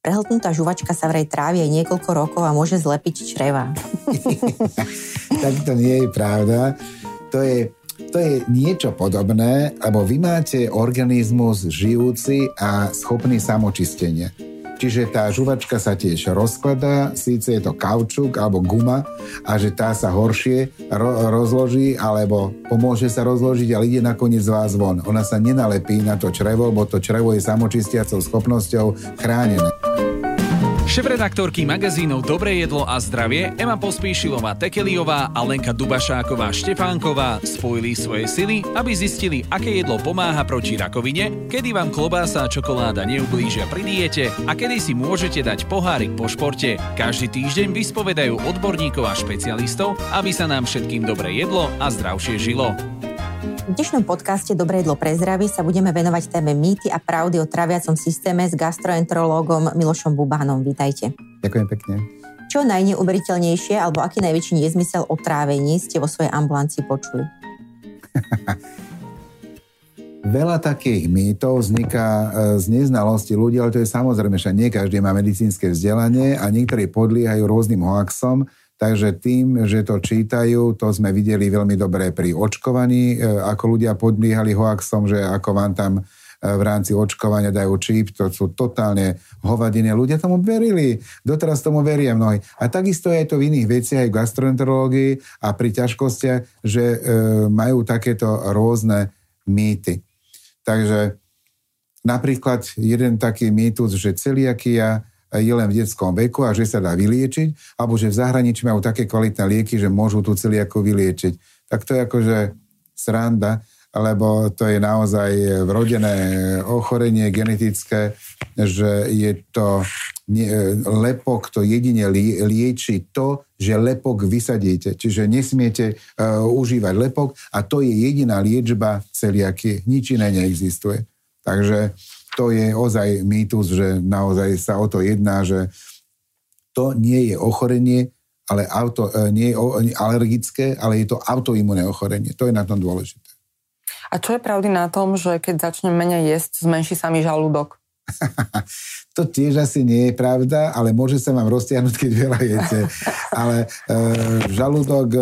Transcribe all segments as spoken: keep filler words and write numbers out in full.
Prehltnutá žuvačka sa vraj trávi aj niekoľko rokov a môže zlepiť čreva. Tak to nie je pravda. To je, to je niečo podobné, lebo vy máte organizmus žijúci a schopný samočistenia. Čiže tá žuvačka sa tiež rozkladá, síce je to kaučuk alebo guma a že tá sa horšie ro- rozloží alebo pomôže sa rozložiť, ale ide nakoniec vás von. Ona sa nenalepí na to črevo, bo to črevo je samočistiacou schopnosťou chránené. Šéfredaktorky magazínov Dobré jedlo a zdravie Ema Pospíšilová, Tekeliová a Lenka Dubašáková, Štefánková spojili svoje sily, aby zistili, aké jedlo pomáha proti rakovine, kedy vám klobása a čokoláda neublížia pri diete a kedy si môžete dať pohárik po športe. Každý týždeň vyspovedajú odborníkov a špecialistov, aby sa nám všetkým dobre jedlo a zdravšie žilo. V dnešnom podcaste Dobré jedlo pre zdravie sa budeme venovať téme mýty a pravdy o traviacom systéme s gastroenterológom Milošom Bubánom. Vítajte. Ďakujem pekne. Čo najneuveriteľnejšie alebo aký najväčší nezmysel o trávení ste vo svojej ambulancii počuli? Veľa takých mýtov vzniká z neznalosti ľudí, ale to je samozrejme, že nie každý má medicínske vzdelanie a niektorí podliehajú rôznym hoaxom. Takže tým, že to čítajú, to sme videli veľmi dobre pri očkovaní, ako ľudia podliehali hoaxom, že ako vám tam v rámci očkovania dajú čip, to sú totálne hovadiny. Ľudia tomu verili, doteraz tomu veria mnohí. A takisto je to v iných veciach, aj v gastroenterológii a pri ťažkostiach, že majú takéto rôzne mýty. Takže napríklad jeden taký mýtus, že celiakia je len v detskom veku a že sa dá vyliečiť, alebo že v zahraničí majú také kvalitné lieky, že môžu tú celiakiu vyliečiť. Tak to je akože sranda, lebo to je naozaj vrodené ochorenie genetické, že je to lepok, to jedine lieči to, že lepok vysadíte. Čiže nesmiete uh, užívať lepok a to je jediná liečba celiakie. Nič iné neexistuje. Takže to je ozaj mýtus, že naozaj sa o to jedná, že to nie je ochorenie, ale auto, nie je alergické, ale je to autoimunné ochorenie. To je na tom dôležité. A čo je pravdy na tom, že keď začnem menej jesť, zmenší sa mi žalúdok? To tiež asi nie je pravda, ale môže sa vám roztiahnuť, keď veľa jete. Ale e, žalúdok e,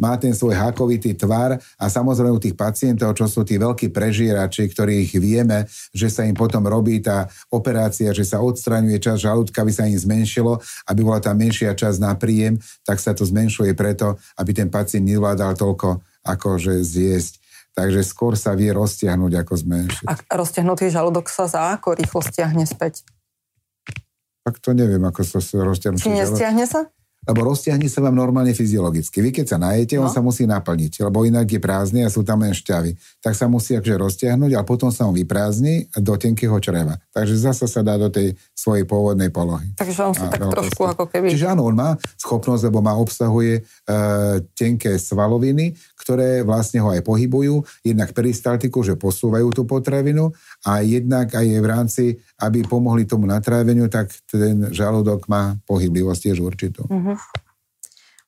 má ten svoj hákovitý tvar a samozrejme u tých pacientov, čo sú tí veľkí prežírači, ktorých vieme, že sa im potom robí tá operácia, že sa odstraňuje časť žalúdka, aby sa im zmenšilo, aby bola tá menšia časť na príjem, tak sa to zmenšuje preto, aby ten pacient nevládal toľko, akože zjesť. Takže skôr sa vie roztiahnuť, ako zmenšiť. A roztiahnutý žalúdok sa za ako rýchlo stiahne späť? Tak to neviem, ako sa roztiahnuť. Či nestiahne sa? Lebo roztiahne sa vám normálne fyziologicky. Vy keď sa najete, no. On sa musí naplniť, lebo inak je prázdny a sú tam len šťavy. Tak sa musí akože roztiahnuť, ale potom sa on vyprázdni do tenkého čreva. Takže zasa sa dá do tej svojej pôvodnej polohy. Takže on sa a, tak no, trošku ako keby... Čiže áno, on má schopnosť, lebo má obsahuje e, tenké svaloviny, ktoré vlastne ho aj pohybujú, jednak peristaltiku, že posúvajú tú potravinu a jednak aj v rámci, aby pomohli tomu natráveniu, tak ten žalúdok má pohyblivosť tiež určitú. Uh-huh.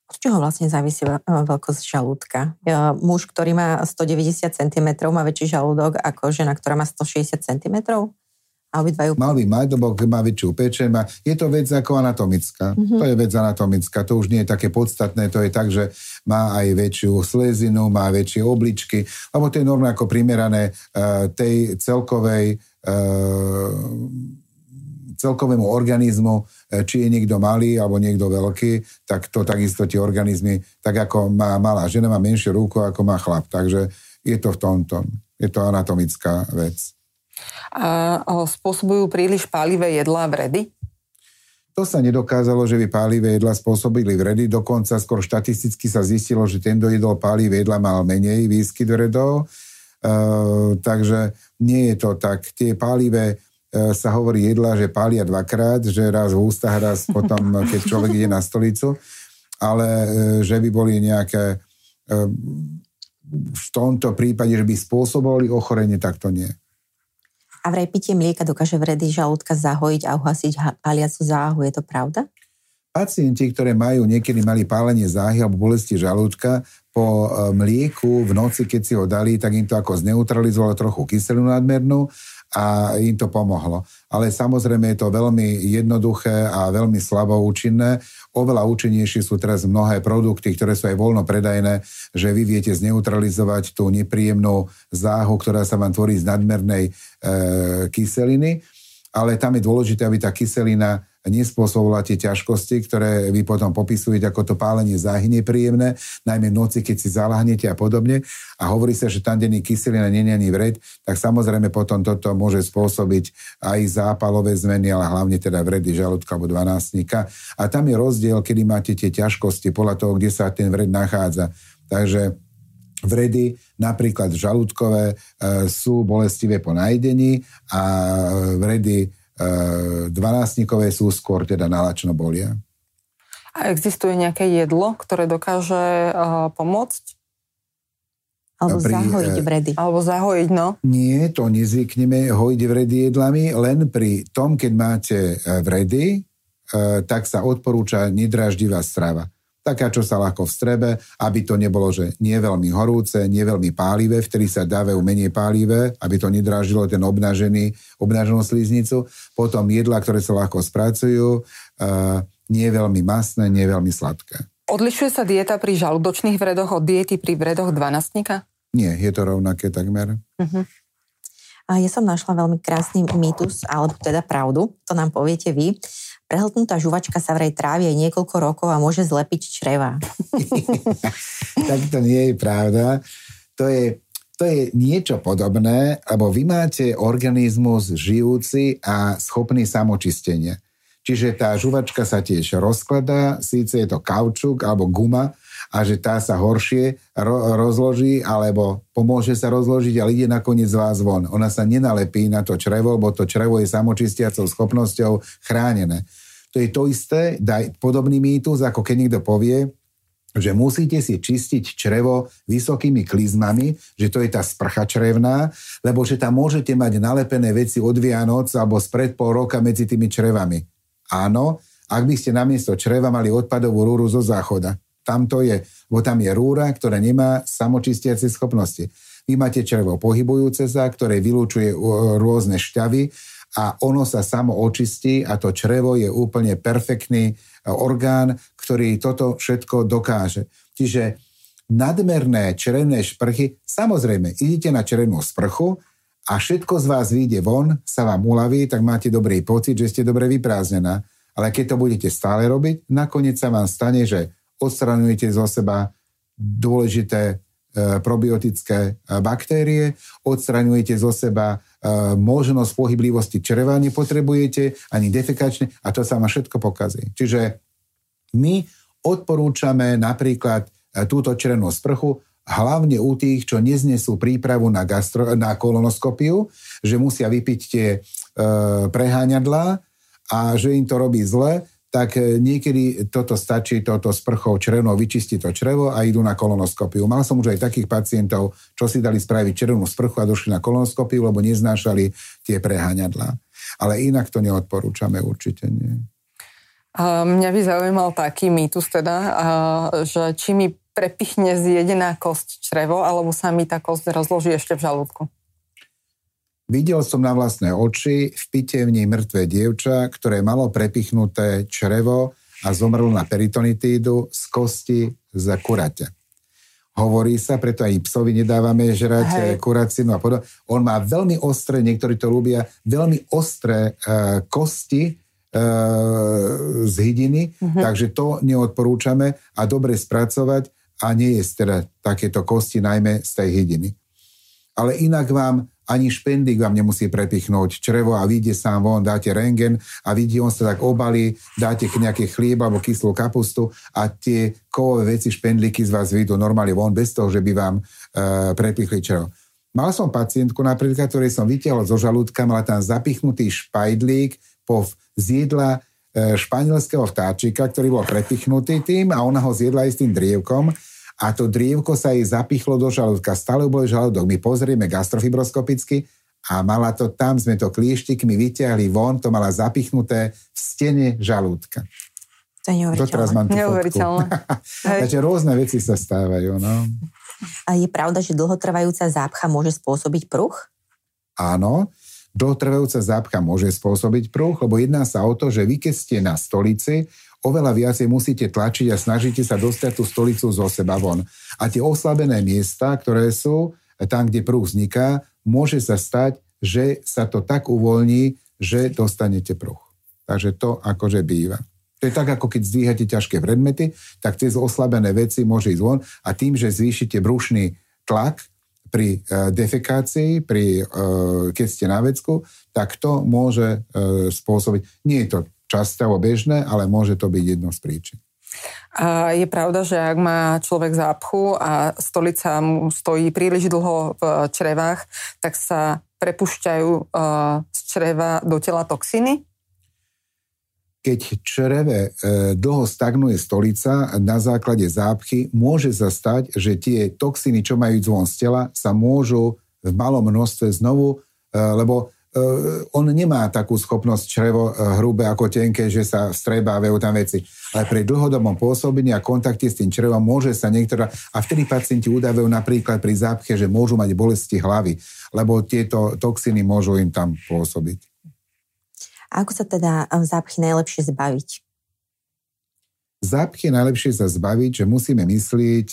Od čoho vlastne závisí veľkosť žalúdka? Muž, ktorý má sto deväťdesiat centimetrov, má väčší žalúdok ako žena, ktorá má sto šesťdesiat centimetrov? A obidvajú... Mal by mať, lebo má väčšiu pečeň. Má... Je to vec ako anatomická. Mm-hmm. To je vec anatomická. To už nie je také podstatné. To je tak, že má aj väčšiu slezinu, má väčšie obličky. Lebo to je normálne ako primerané uh, tej celkovej uh, celkovému organizmu, či je niekto malý alebo niekto veľký, tak to takisto tie organizmy, tak ako má malá žena, má menšiu ruku ako má chlap. Takže je to v tomto. Je to anatomická vec. A spôsobujú príliš pálivé jedlá vredy? To sa nedokázalo, že by pálivé jedlá spôsobili vredy. Dokonca skôr štatisticky sa zistilo, že ten, kto jedol pálivé jedlá, mal menej výskyt vredov. Uh, takže nie je to tak. Tie pálivé uh, sa hovorí jedlá, že pália dvakrát, že raz v ústach, raz potom, keď človek ide na stolicu. Ale uh, že by boli nejaké... Uh, v tomto prípade, že by spôsobovali ochorenie, tak to nie. A vraj pitie mlieka dokáže vredy žalúdka zahojiť a uhasiť páliacu záhu. Je to pravda? Pacienti, ktoré majú niekedy mali pálenie záhy alebo bolesti žalúdka, po mlieku v noci, keď si ho dali, tak im to ako zneutralizovalo trochu kyselinu nadmernú a im to pomohlo. Ale samozrejme je to veľmi jednoduché a veľmi slabo účinné. Oveľa účinnejšie sú teraz mnohé produkty, ktoré sú aj voľno predajné, že vy viete zneutralizovať tú nepríjemnú záhu, ktorá sa vám tvorí z nadmernej e, kyseliny. Ale tam je dôležité, aby tá kyselina nespôsobila tie ťažkosti, ktoré vy potom popisujete, ako to pálenie záhy nepríjemné, najmä v noci, keď si zalahnete a podobne. A hovorí sa, že tandení kyselina nie je ani vred, tak samozrejme potom toto môže spôsobiť aj zápalové zmeny, ale hlavne teda vredy žalúdka alebo dvanástnika. A tam je rozdiel, kedy máte tie ťažkosti podľa toho, kde sa ten vred nachádza. Takže vredy, napríklad žalúdkové, sú bolestivé po najedení a vredy dvanástnikové sú skôr teda nalačno bolia. A existuje nejaké jedlo, ktoré dokáže pomôcť? Alebo pri, zahojiť vredy. Alebo zahojiť, no. Nie, to nezvykneme hojiť vredy jedlami, len pri tom, keď máte vredy, tak sa odporúča nedraždivá strava. Taká, čo sa ľahko vstrebe, aby to nebolo, že nie veľmi horúce, nie veľmi pálivé, vtedy sa dávajú menej pálivé, aby to nedráždilo ten obnažený, obnaženú sliznicu. Potom jedlá, ktoré sa ľahko spracujú, uh, nie veľmi masné, nie veľmi sladké. Odlišuje sa dieta pri žalúdočných vredoch od diety pri vredoch dvanástnika? Nie, je to rovnaké takmer. Uh-huh. Ja som našla veľmi krásny mýtus, alebo teda pravdu, to nám poviete vy. Prehltnutá žuvačka sa vraj trávi aj niekoľko rokov a môže zlepiť čreva. Tak to nie je pravda. To je, to je niečo podobné, lebo vy máte organizmus žijúci a schopný samočistenia. Čiže tá žuvačka sa tiež rozkladá, síce je to kaučuk alebo guma, a že tá sa horšie ro- rozloží, alebo pomôže sa rozložiť, ale ide nakoniec vás von. Ona sa nenalepí na to črevo, bo to črevo je samočistiacou schopnosťou chránené. To je to isté, daj, podobný mýtus, ako keď niekto povie, že musíte si čistiť črevo vysokými klizmami, že to je tá sprcha črevná, lebo že tam môžete mať nalepené veci od Vianoc alebo spred pol roka medzi tými črevami. Áno, ak by ste namiesto čreva mali odpadovú rúru zo záchoda. Tam to je, bo tam je rúra, ktorá nemá samočistiace schopnosti. Vy máte črevo pohybujúce sa, ktoré vylúčuje rôzne šťavy a ono sa samo očistí a to črevo je úplne perfektný orgán, ktorý toto všetko dokáže. Čiže nadmerné črevné šprchy, samozrejme, idete na črevnú sprchu a všetko z vás vyjde von, sa vám uľaví, tak máte dobrý pocit, že ste dobre vyprázdnená. Ale keď to budete stále robiť, nakoniec sa vám stane, že odstraňujete zo seba dôležité probiotické baktérie, odstraňujete zo seba možnosť pohyblivosti čreva, nepotrebujete ani defekačne a to sa vám všetko pokazí. Čiže my odporúčame napríklad túto črevnú sprchu hlavne u tých, čo neznesú prípravu na, gastro, na kolonoskopiu, že musia vypiť tie preháňadlá a že im to robí zle, tak niekedy toto stačí, toto sprchou črevnou vyčistí to črevo a idú na kolonoskopiu. Mal som už aj takých pacientov, čo si dali spraviť črevnú sprchu a došli na kolonoskopiu, lebo neznášali tie preháňadlá. Ale inak to neodporúčame určite, nie. A mňa by zaujímal taký mýtus teda, a, že či mi prepichne zjedená kosť črevo, alebo sa mi tá kosť rozloží ešte v žalúdku. Videl som na vlastné oči v pitevni mŕtve dievča, ktoré malo prepichnuté črevo a zomrlo na peritonitídu z kosti z kuraťa. Hovorí sa, preto aj psovi nedávame žrať kuracinu a podobne. On má veľmi ostré, niektorí to ľúbia, veľmi ostré uh, kosti uh, z hydiny, mm-hmm. takže to neodporúčame a dobre spracovať a nie je teda takéto kosti, najmä z tej hydiny. Ale inak vám ani špendík vám nemusí prepichnúť črevo a vyjde sám von, dáte rentgen a vidí, on sa tak obalí, dáte nejaký chlieb alebo kyslú kapustu a tie kovové veci, špendlíky z vás vyjdú normálne von, bez toho, že by vám e, prepichli črevo. Mal som pacientku napríklad, ktorej som vytiahol zo žalúdka, mala tam zapichnutý špajdlík po zjedla e, španielského vtáčika, ktorý bol prepichnutý tým a ona ho zjedla istým drievkom. A to drievko sa jej zapichlo do žalúdka. Stále bol žalúdok. My pozrieme gastrofibroskopicky a mala to tam, sme to klíštikmi vyťahli von, to mala zapichnuté v stene žalúdka. To je neuveriteľné. neuveriteľné. Takže rôzne veci sa stávajú. No. A je pravda, že dlhotrvajúca zápcha môže spôsobiť pruch? Áno. do trvajúca zápcha môže spôsobiť prúh, lebo jedná sa o to, že vy, keď ste na stolici, oveľa viacej musíte tlačiť a snažíte sa dostať tú stolicu zo seba von. A tie oslabené miesta, ktoré sú tam, kde prúh vzniká, môže sa stať, že sa to tak uvoľní, že dostanete prúh. Takže to akože býva. To je tak, ako keď zdvíhate ťažké predmety, tak tie oslabené veci môže ísť von a tým, že zvýšite brušný tlak pri defekácii, pri, keď ste na vecku, tak to môže spôsobiť. Nie je to často bežné, ale môže to byť jedno z príčin. A je pravda, že ak má človek zápchu a stolica mu stojí príliš dlho v črevách, tak sa prepušťajú z čreva do tela toxíny? Keď čreve dlho stagnuje stolica na základe zápchy, môže sa stať, že tie toxíny, čo majú zvon z tela, sa môžu v malom množstve znovu, lebo on nemá takú schopnosť črevo hrubé ako tenké, že sa vstrebávajú tam veci. Ale pri dlhodobom pôsobení a kontakte s tým črevom môže sa niektorá... A vtedy pacienti udávajú napríklad pri zápche, že môžu mať bolesti hlavy, lebo tieto toxíny môžu im tam pôsobiť. Ako sa teda zápchy najlepšie zbaviť? Zápchy najlepšie sa zbaviť, že musíme myslieť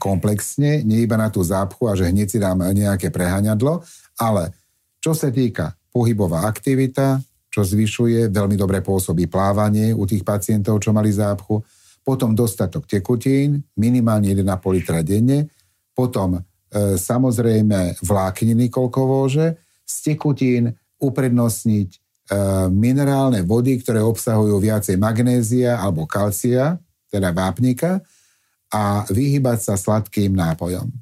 komplexne, nie iba na tú zápchu a že hneď si dám nejaké preháňadlo, ale čo sa týka pohybová aktivita, čo zvyšuje, veľmi dobre pôsobí plávanie u tých pacientov, čo mali zápchu, potom dostatok tekutín, minimálne jeden a pol litra denne, potom e, samozrejme vlákniny koľko môže, z tekutín uprednostniť minerálne vody, ktoré obsahujú viacej magnézia alebo kalcia, teda vápnika, a vyhýbať sa sladkým nápojom.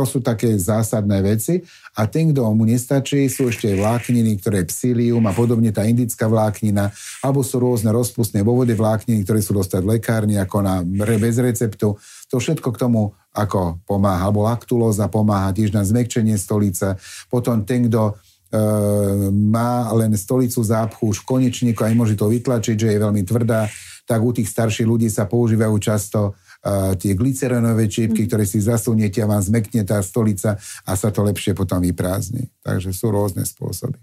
To sú také zásadné veci a ten, kto mu nestačí, sú ešte vlákniny, ktoré je psílium a podobne tá indická vláknina, alebo sú rôzne rozpustné vo vode vlákniny, ktoré sú dostať v lekárni ako na, bez receptu. To všetko k tomu ako pomáha, alebo laktulóza pomáha tiež na zmäkčenie stolice. Potom ten, kto má len stolicu zápchu už v konečníku a nemôže to vytlačiť, že je veľmi tvrdá, tak u tých starších ľudí sa používajú často uh, tie glycerenové čípky, ktoré si zasuniete a vám zmekne tá stolica a sa to lepšie potom vyprázdni. Takže sú rôzne spôsoby.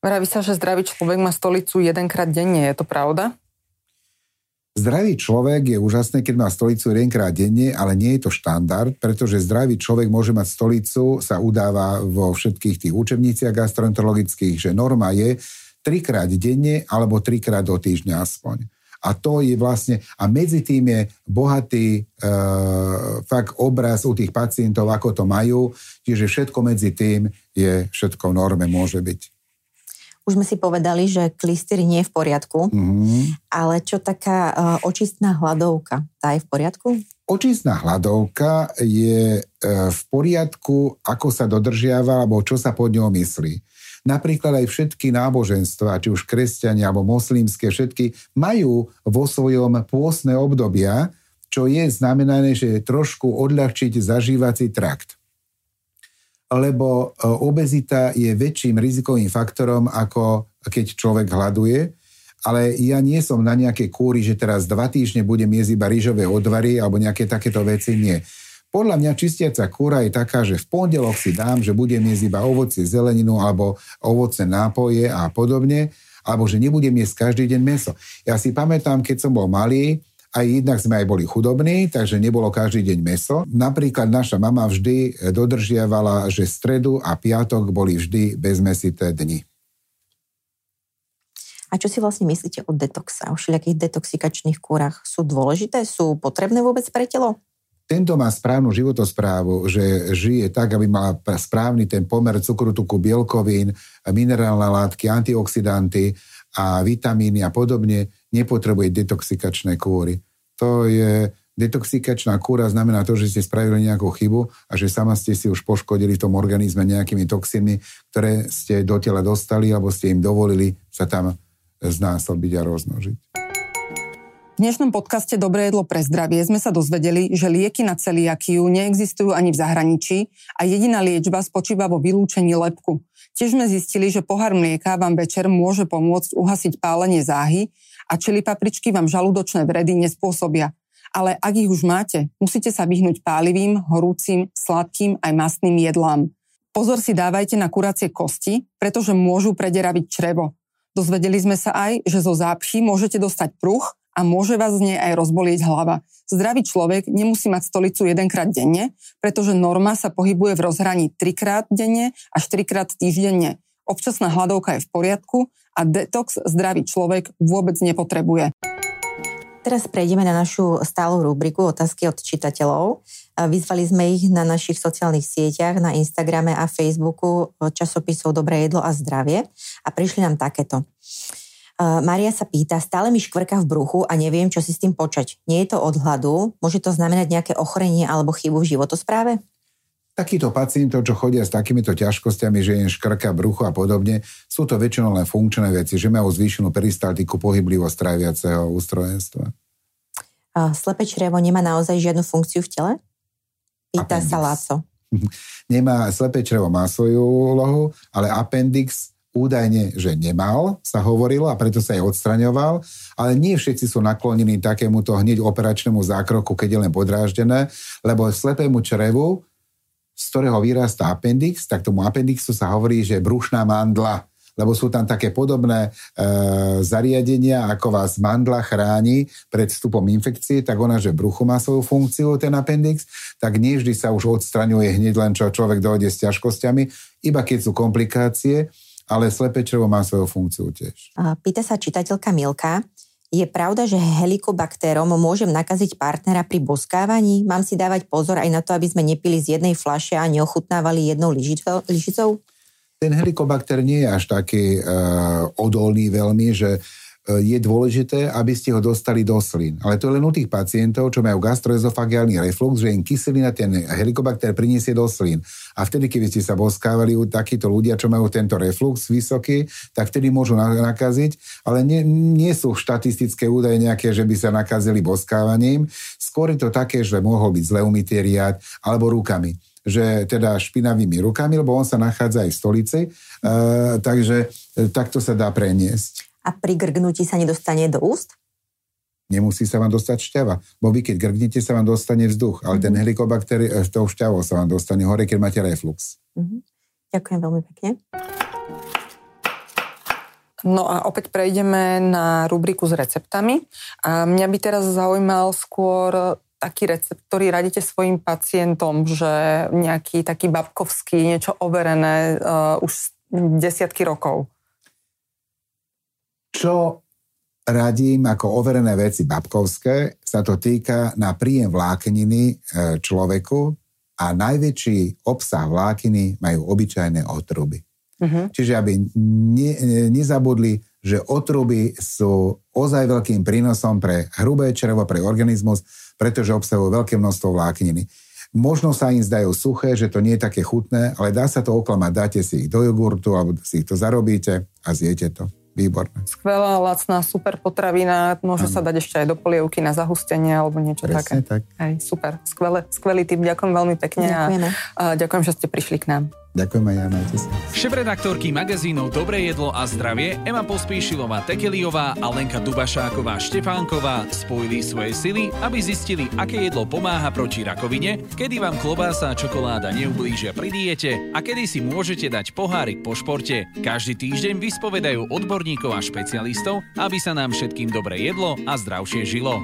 Vraví sa, že zdravý človek má stolicu jedenkrát denne, je to pravda? Zdravý človek je úžasný, keď má stolicu jedenkrát denne, ale nie je to štandard, pretože zdravý človek môže mať stolicu, sa udáva vo všetkých tých učebniciach gastroenterologických, že norma je trikrát denne alebo trikrát do týždňa aspoň. A to je vlastne, a medzi tým je bohatý e, fakt obraz u tých pacientov, ako to majú, čiže všetko medzi tým je všetko v norme, môže byť. Už sme si povedali, že klystýr nie je v poriadku, mm-hmm. ale čo taká očistná hladovka? Tá je v poriadku? Očistná hladovka je v poriadku, ako sa dodržiava, alebo čo sa pod ňou myslí. Napríklad aj všetky náboženstva, či už kresťania, alebo moslimské, všetky majú vo svojom pôstne obdobia, čo je znamenané, že trošku odľahčiť zažívací trakt. Lebo obezita je väčším rizikovým faktorom, ako keď človek hladuje. Ale ja nie som na nejakej kúri, že teraz dva týždne budem jesť iba rýžové odvary alebo nejaké takéto veci, nie. Podľa mňa čistiaca kúra je taká, že v pondelok si dám, že budem jesť iba ovocie, zeleninu alebo ovocné nápoje a podobne, alebo že nebudem jesť každý deň mäso. Ja si pamätám, keď som bol malý, a jednak sme aj boli chudobní, takže nebolo každý deň mäso. Napríklad naša mama vždy dodržiavala, že stredu a piatok boli vždy bezmäsité dni. A čo si vlastne myslíte o detoxe? O všelijakých detoxikačných kúrach? Sú dôležité? Sú potrebné vôbec pre telo? Tento má správnu životosprávu, že žije tak, aby mala správny ten pomer cukru, tuku, bielkovín, minerálne látky, antioxidanty a vitamíny a podobne, nepotrebuje detoxikačné kúry. To je, detoxikačná kúra znamená to, že ste spravili nejakú chybu a že sama ste si už poškodili v tom organizme nejakými toxínmi, ktoré ste do tela dostali alebo ste im dovolili sa tam znásobiť a rozmnožiť. V dnešnom podcaste Dobré jedlo pre zdravie sme sa dozvedeli, že lieky na celiakiu neexistujú ani v zahraničí a jediná liečba spočíva vo vylúčení lepku. Tiež sme zistili, že pohár mlieka vám večer môže pomôcť uhasiť pálenie záhy a čili papričky vám žalúdočné vredy nespôsobia. Ale ak ich už máte, musíte sa vyhnúť pálivým, horúcim, sladkým aj mastným jedlám. Pozor si dávajte na kuracie kosti, pretože môžu prederaviť črevo. Dozvedeli sme sa aj, že zo zápchy môžete dostať pruch a môže vás z nej aj rozbolieť hlava. Zdravý človek nemusí mať stolicu jedenkrát denne, pretože norma sa pohybuje v rozhraní trikrát denne až štyrikrát týždenne. Občasná hladovka je v poriadku a detox zdravý človek vôbec nepotrebuje. Teraz prejdeme na našu stálu rubriku Otázky od čitateľov. Vyzvali sme ich na našich sociálnych sieťach, na Instagrame a Facebooku časopisov Dobré jedlo a zdravie a prišli nám takéto. Maria sa pýta, stále mi škvrka v bruchu a neviem, čo si s tým počať. Nie je to od hladu? Môže to znamenať nejaké ochorenie alebo chybu v životospráve? Takýto pacientov, čo chodia s takýmito ťažkosťami, že je škrka, brucho a podobne, sú to väčšinou len funkčné veci, že majú zvýšenú peristaltiku, pohyblivosť tráviaceho ústrojenstva. A slepé črevo nemá naozaj žiadnu funkciu v tele? Pýta sa Láco. Nemá, slepé črevo má svoju úlohu, ale appendix údajne, že nemal, sa hovorilo a preto sa aj odstraňoval, ale nie všetci sú naklonení takémuto hneď operačnému zákroku, keď je len podráždené, lebo slepému črevu, z ktorého vyrastá appendix, tak tomu appendixu sa hovorí, že brušná mandla, lebo sú tam také podobné e, zariadenia, ako vás mandla chráni pred vstupom infekcie, tak ona, že bruchu má svoju funkciu, ten appendix, tak nie vždy sa už odstraňuje hneď len, čo človek dojde s ťažkosťami, iba keď sú komplikácie, ale slepé črevo má svoju funkciu tiež. Pýta sa čitateľka Milka, je pravda, že helikobaktérom môžem nakaziť partnera pri boskávaní? Mám si dávať pozor aj na to, aby sme nepili z jednej fľaše a neochutnávali jednou lyžicou? Ten helikobakter nie je až taký e, odolný veľmi, že je dôležité, aby ste ho dostali do slín. Ale to je len u tých pacientov, čo majú gastroezofagiálny reflux, že im kyselina ten helikobakter priniesie do slín. A vtedy, keby ste sa boskávali u takýchto ľudia, čo majú tento reflux vysoký, tak vtedy môžu nakaziť. Ale nie, nie sú štatistické údaje nejaké, že by sa nakazili boskávaním. Skôr je to také, že mohol byť zle umytý riad alebo rukami. Že teda špinavými rukami, lebo on sa nachádza aj v stolici. Uh, takže takto sa dá preniesť. A pri grgnutí sa nedostane do úst? Nemusí sa vám dostať šťava, bo vy keď grgnete, sa vám dostane vzduch, ale ten helikobakter tou šťavou sa vám dostane hore, keď máte reflux. Uh-huh. Ďakujem veľmi pekne. No a opäť prejdeme na rubriku s receptami. A mňa by teraz zaujímal skôr taký recept, ktorý radíte svojim pacientom, že nejaký taký babkovský, niečo overené uh, už desiatky rokov. Čo radím ako overené veci babkovské, sa to týka na príjem vlákniny človeku a najväčší obsah vlákniny majú obyčajné otruby. Uh-huh. Čiže aby ne, nezabudli, že otruby sú ozaj veľkým prínosom pre hrubé črevo, pre organizmus, pretože obsahujú veľké množstvo vlákniny. Možno sa im zdajú suché, že to nie je také chutné, ale dá sa to oklamať, dáte si ich do jogurtu alebo si ich to zarobíte a zjete to. Výborné. Skvelá, lacná, super potravina. Môže ano. Sa dať ešte aj do polievky na zahustenie alebo niečo presne také. Tak. Aj, super, skvelé, skvelý tip. Ďakujem veľmi pekne. Ďakujeme. A ďakujem, že ste prišli k nám. Ďakujem aj ja, majte sa. Šéfredaktorky magazínov Dobré jedlo a zdravie Ema Pospíšilová, Tekeliová a Lenka Dubašáková, Štefánková spojili svoje sily, aby zistili, aké jedlo pomáha proti rakovine, kedy vám klobása a čokoláda neublížia pri diete a kedy si môžete dať pohárik po športe. Každý týždeň vyspovedajú odborníkov a špecialistov, aby sa nám všetkým dobre jedlo a zdravšie žilo.